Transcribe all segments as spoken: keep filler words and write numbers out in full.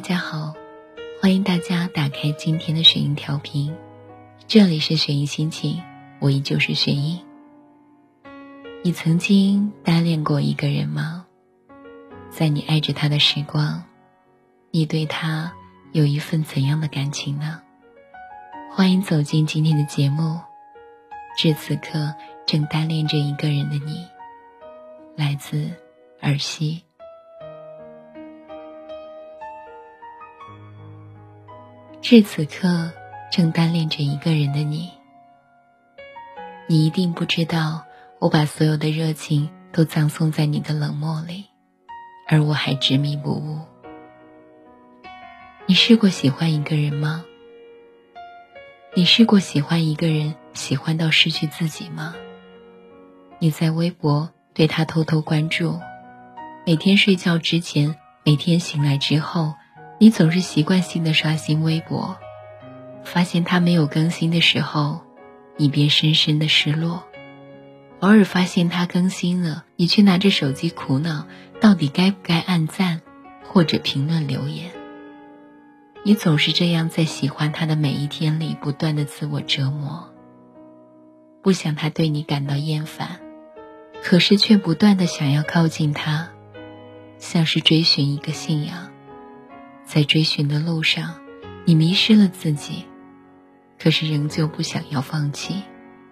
大家好，欢迎大家打开今天的雪音调频，这里是雪音心情，我依旧是雪音。你曾经单恋过一个人吗？在你爱着他的时光，你对他有一份怎样的感情呢？欢迎走进今天的节目，致此刻正单恋着一个人的你，来自尔西。至此刻正单恋着一个人的你，你一定不知道，我把所有的热情都葬送在你的冷漠里，而我还执迷不悟。你试过喜欢一个人吗？你试过喜欢一个人，喜欢到失去自己吗？你在微博对他偷偷关注，每天睡觉之前，每天醒来之后，你总是习惯性的刷新微博，发现他没有更新的时候，你便深深的失落。偶尔发现他更新了，你却拿着手机苦恼，到底该不该按赞或者评论留言。你总是这样在喜欢他的每一天里不断的自我折磨，不想他对你感到厌烦，可是却不断的想要靠近他，像是追寻一个信仰。在追寻的路上，你迷失了自己，可是仍旧不想要放弃，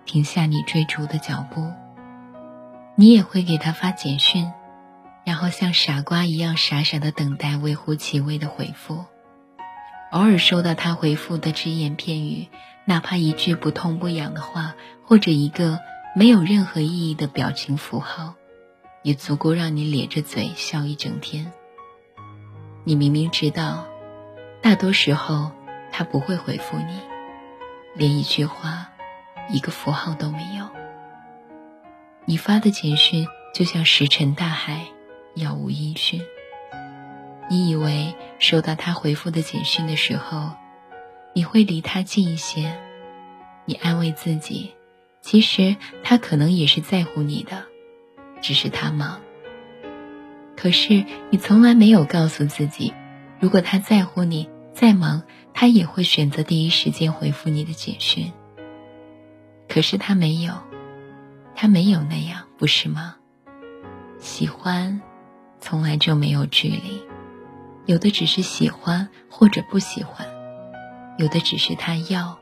停下你追逐的脚步。你也会给他发简讯，然后像傻瓜一样傻傻的等待微乎其微的回复。偶尔收到他回复的只言片语，哪怕一句不痛不痒的话，或者一个没有任何意义的表情符号，也足够让你咧着嘴笑一整天。你明明知道，大多时候他不会回复你，连一句话一个符号都没有。你发的简讯就像石沉大海，杳无音讯。你以为收到他回复的简讯的时候，你会离他近一些，你安慰自己，其实他可能也是在乎你的，只是他忙。可是你从来没有告诉自己，如果他在乎你，再忙，他也会选择第一时间回复你的简讯。可是他没有，他没有那样，不是吗？喜欢从来就没有距离，有的只是喜欢或者不喜欢，有的只是他要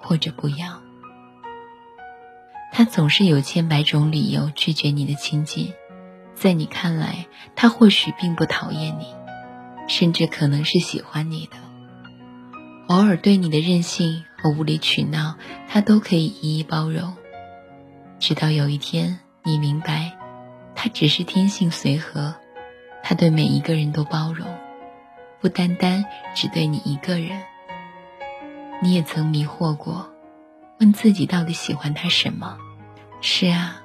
或者不要。他总是有千百种理由拒绝你的亲近，在你看来，他或许并不讨厌你，甚至可能是喜欢你的。偶尔对你的任性和无理取闹，他都可以一一包容。直到有一天，你明白，他只是天性随和，他对每一个人都包容，不单单只对你一个人。你也曾迷惑过，问自己到底喜欢他什么？是啊，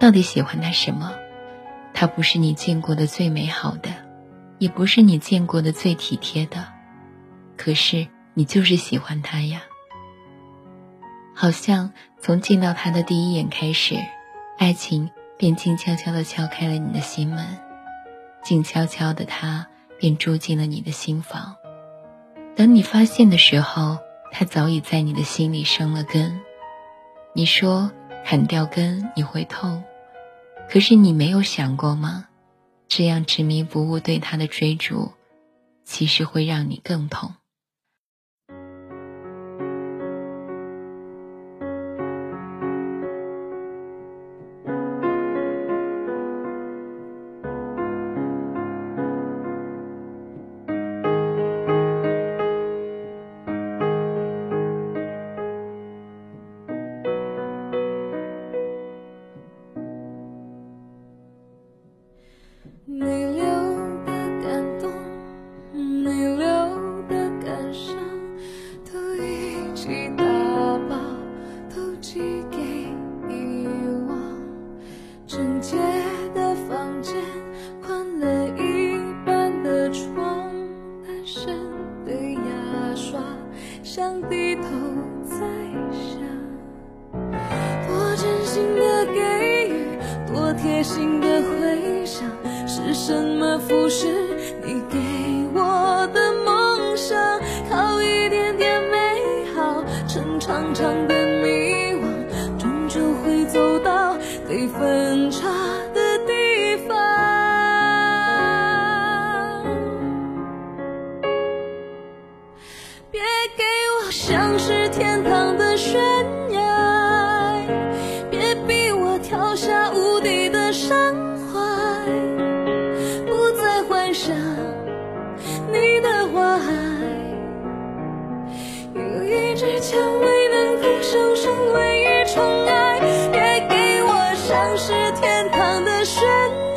到底喜欢他什么？他不是你见过的最美好的，也不是你见过的最体贴的，可是你就是喜欢他呀。好像从见到他的第一眼开始，爱情便静悄悄地敲开了你的心门，静悄悄的他便住进了你的心房。等你发现的时候，他早已在你的心里生了根。你说砍掉根你会痛，可是你没有想过吗？这样执迷不悟对他的追逐，其实会让你更痛。是什么腐蚀你给我的梦？像是天堂的悬崖，别逼我跳下无底的山怀，不再幻想你的花海，有一支蔷薇能够生生位于宠爱，别给我像是天堂的悬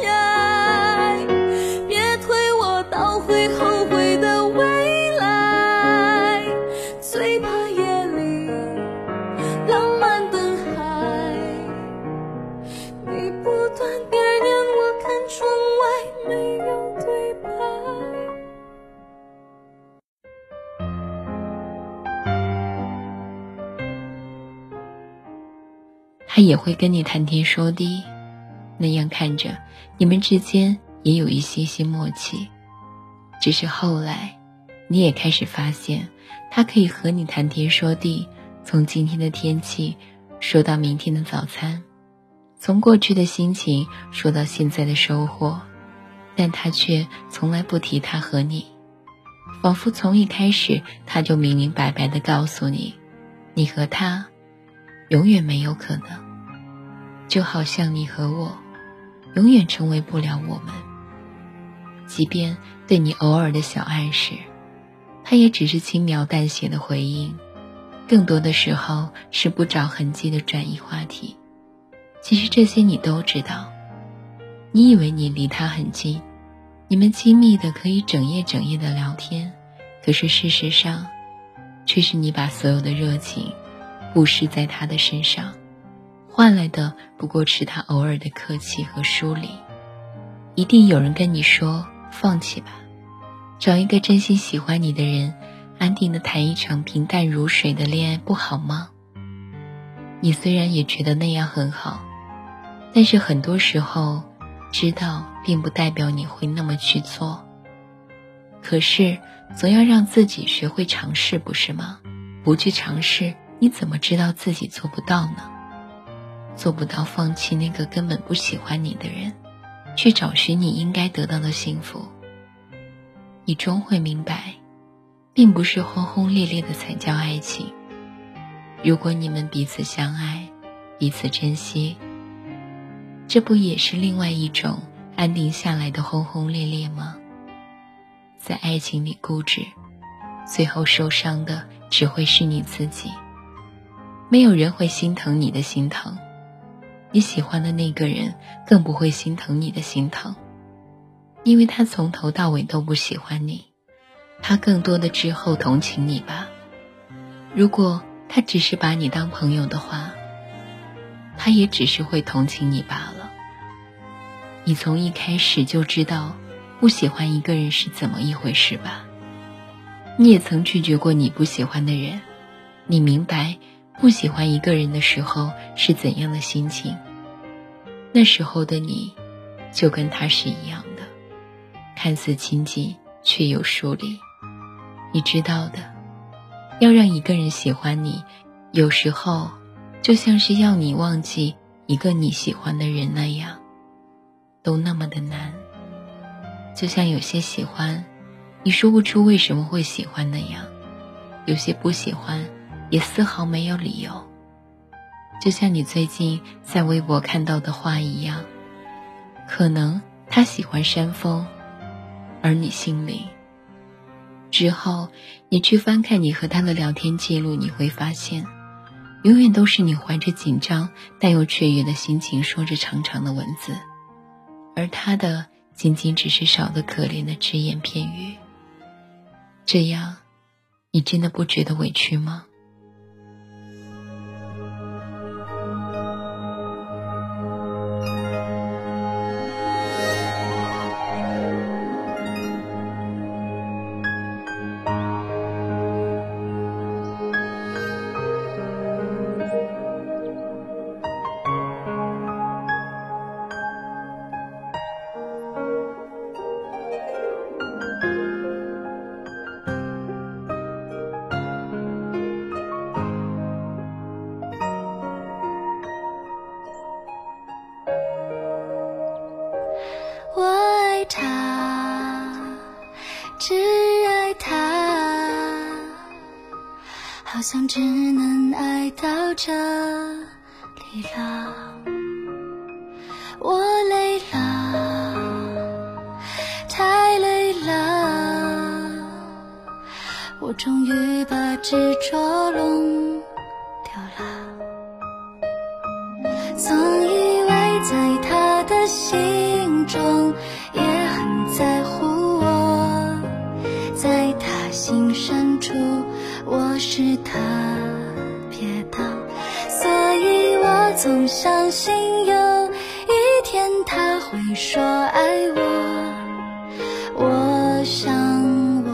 崖，别推我到会后悔的未来，最怕夜里浪漫灯海，你不断点燃我看窗外没有对白。他也会跟你谈天说地，那样看着你们之间也有一些些默契，只是后来你也开始发现他可以和你谈天说地，从今天的天气说到明天的早餐，从过去的心情说到现在的收获，但他却从来不提他和你，仿佛从一开始他就明明白白地告诉你，你和他永远没有可能，就好像你和我永远成为不了我们。即便对你偶尔的小暗示，他也只是轻描淡写的回应，更多的时候是不着痕迹的转移话题。其实这些你都知道，你以为你离他很近，你们亲密的可以整夜整夜的聊天，可是事实上却是你把所有的热情布施在他的身上，换来的不过是他偶尔的客气和疏离。一定有人跟你说放弃吧，找一个真心喜欢你的人，安定的谈一场平淡如水的恋爱不好吗？你虽然也觉得那样很好，但是很多时候知道并不代表你会那么去做，可是总要让自己学会尝试，不是吗？不去尝试你怎么知道自己做不到呢？做不到放弃那个根本不喜欢你的人，去找寻你应该得到的幸福。你终会明白，并不是轰轰烈烈的才叫爱情。如果你们彼此相爱，彼此珍惜，这不也是另外一种安定下来的轰轰烈烈吗？在爱情里固执，最后受伤的只会是你自己。没有人会心疼你的心疼，你喜欢的那个人更不会心疼你的心疼，因为他从头到尾都不喜欢你，他更多的之后同情你吧。如果他只是把你当朋友的话，他也只是会同情你罢了。你从一开始就知道不喜欢一个人是怎么一回事吧？你也曾拒绝过你不喜欢的人，你明白不喜欢一个人的时候是怎样的心情，那时候的你就跟他是一样的，看似亲近却又疏离。你知道的，要让一个人喜欢你，有时候就像是要你忘记一个你喜欢的人那样，都那么的难。就像有些喜欢你说不出为什么会喜欢那样，有些不喜欢也丝毫没有理由，就像你最近在微博看到的话一样，可能他喜欢山峰，而你心灵。之后你去翻看你和他的聊天记录，你会发现永远都是你怀着紧张但又雀跃的心情说着长长的文字，而他的仅仅只是少得可怜的只言片语。这样你真的不觉得委屈吗？好像只能爱到这里了，我累了，太累了，我终于把执着弄掉了。总以为在他的心中也很在乎我，在他心深处我是特别的，所以我总相信有一天他会说爱我，我想我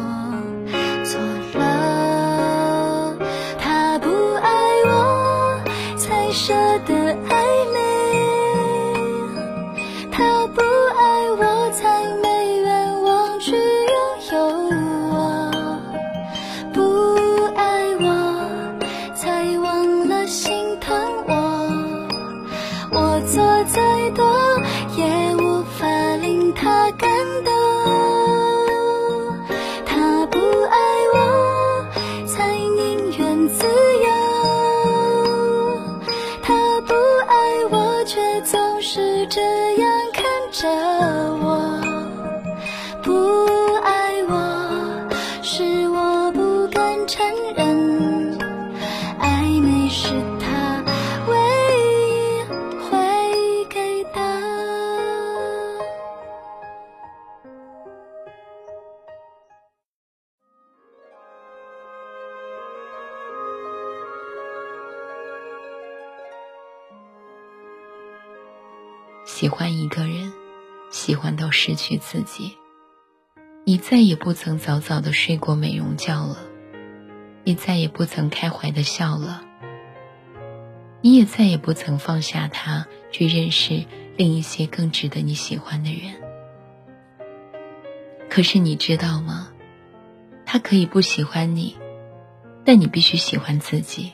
错了，他不爱我才舍得爱你，他不爱我才没愿望去拥有我，不做再多也无法令他感动，他不爱我才宁愿自由，他不爱我却总是这样看着我，不爱我是我不敢承认，爱你是他唯一喜欢一个人，喜欢到失去自己。你再也不曾早早的睡过美容觉了，你再也不曾开怀的笑了，你也再也不曾放下他，去认识另一些更值得你喜欢的人。可是你知道吗？他可以不喜欢你，但你必须喜欢自己，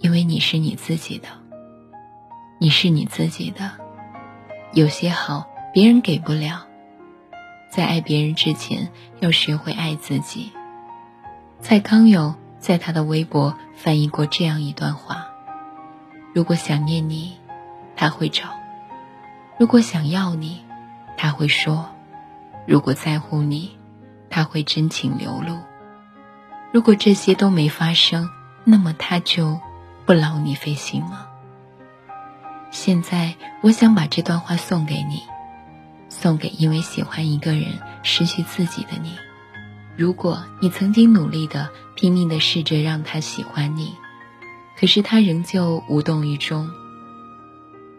因为你是你自己的，你是你自己的。有些好别人给不了，在爱别人之前要学会爱自己。蔡康永在他的微博翻译过这样一段话：如果想念你，他会找；如果想要你，他会说；如果在乎你，他会真情流露。如果这些都没发生，那么他就不劳你费心了。现在我想把这段话送给你，送给因为喜欢一个人失去自己的你。如果你曾经努力的拼命的试着让他喜欢你，可是他仍旧无动于衷，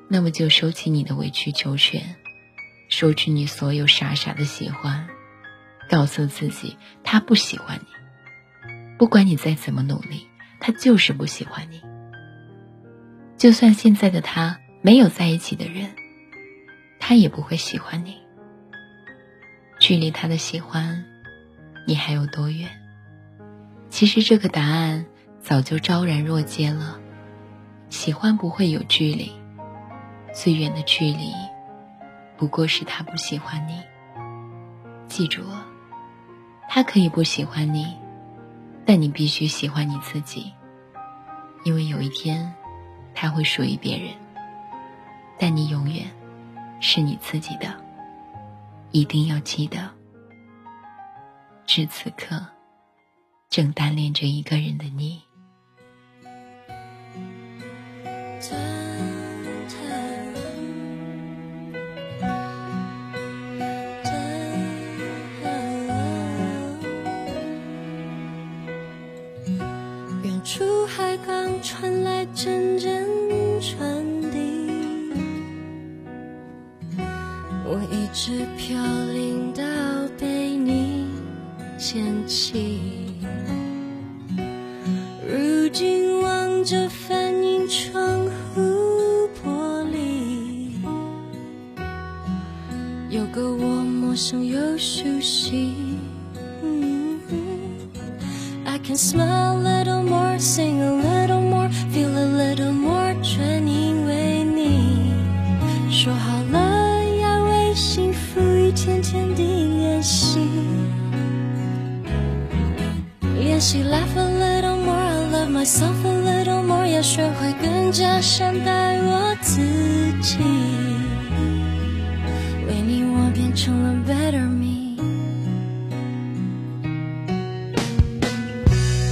那么就收起你的委曲求全，收起你所有傻傻的喜欢，告诉自己他不喜欢你，不管你再怎么努力，他就是不喜欢你。就算现在的他没有在一起的人，他也不会喜欢你。距离他的喜欢，你还有多远？其实这个答案早就昭然若揭了，喜欢不会有距离，最远的距离不过是他不喜欢你。记住了，他可以不喜欢你，但你必须喜欢你自己，因为有一天他会属于别人，但你永远是你自己的。一定要记得，至此刻正单恋着一个人的你。远处海港传来阵阵船笛，我一直飘零到被你捡起，如今望着反映窗户玻璃，有个我陌生又熟悉。I can smile a little more, sing a little more, feel a little more， 全因为你。说好了要为幸福一天天地练习，练习 laugh a little more。love myself a little more， 要学会更加善待我自己，为你我变成了 better me。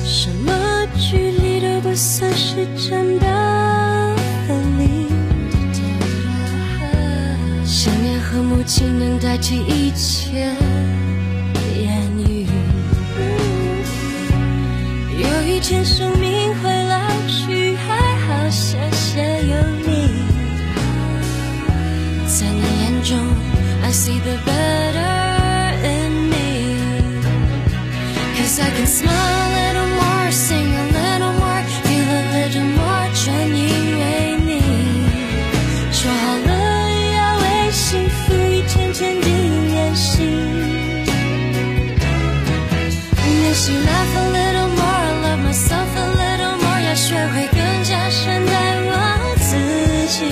什么距离都不算是真的分离，想念和母亲能代替一切言语。有一天生命会老去，还好谢谢有你，在你眼中 I see the better in me， Cause I can smile a little more， sing a little more， feel a little more， 全因为你。说好了要为幸福一天天地练习，练习 laugh a little more，myself a little more， 要学会更加善待我自己，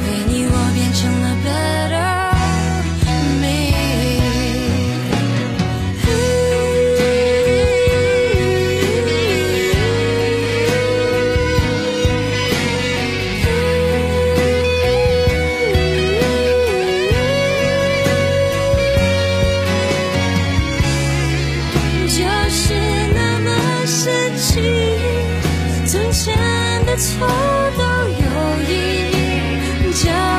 为你我变成了 better me。 就是事情从前的错都有意义。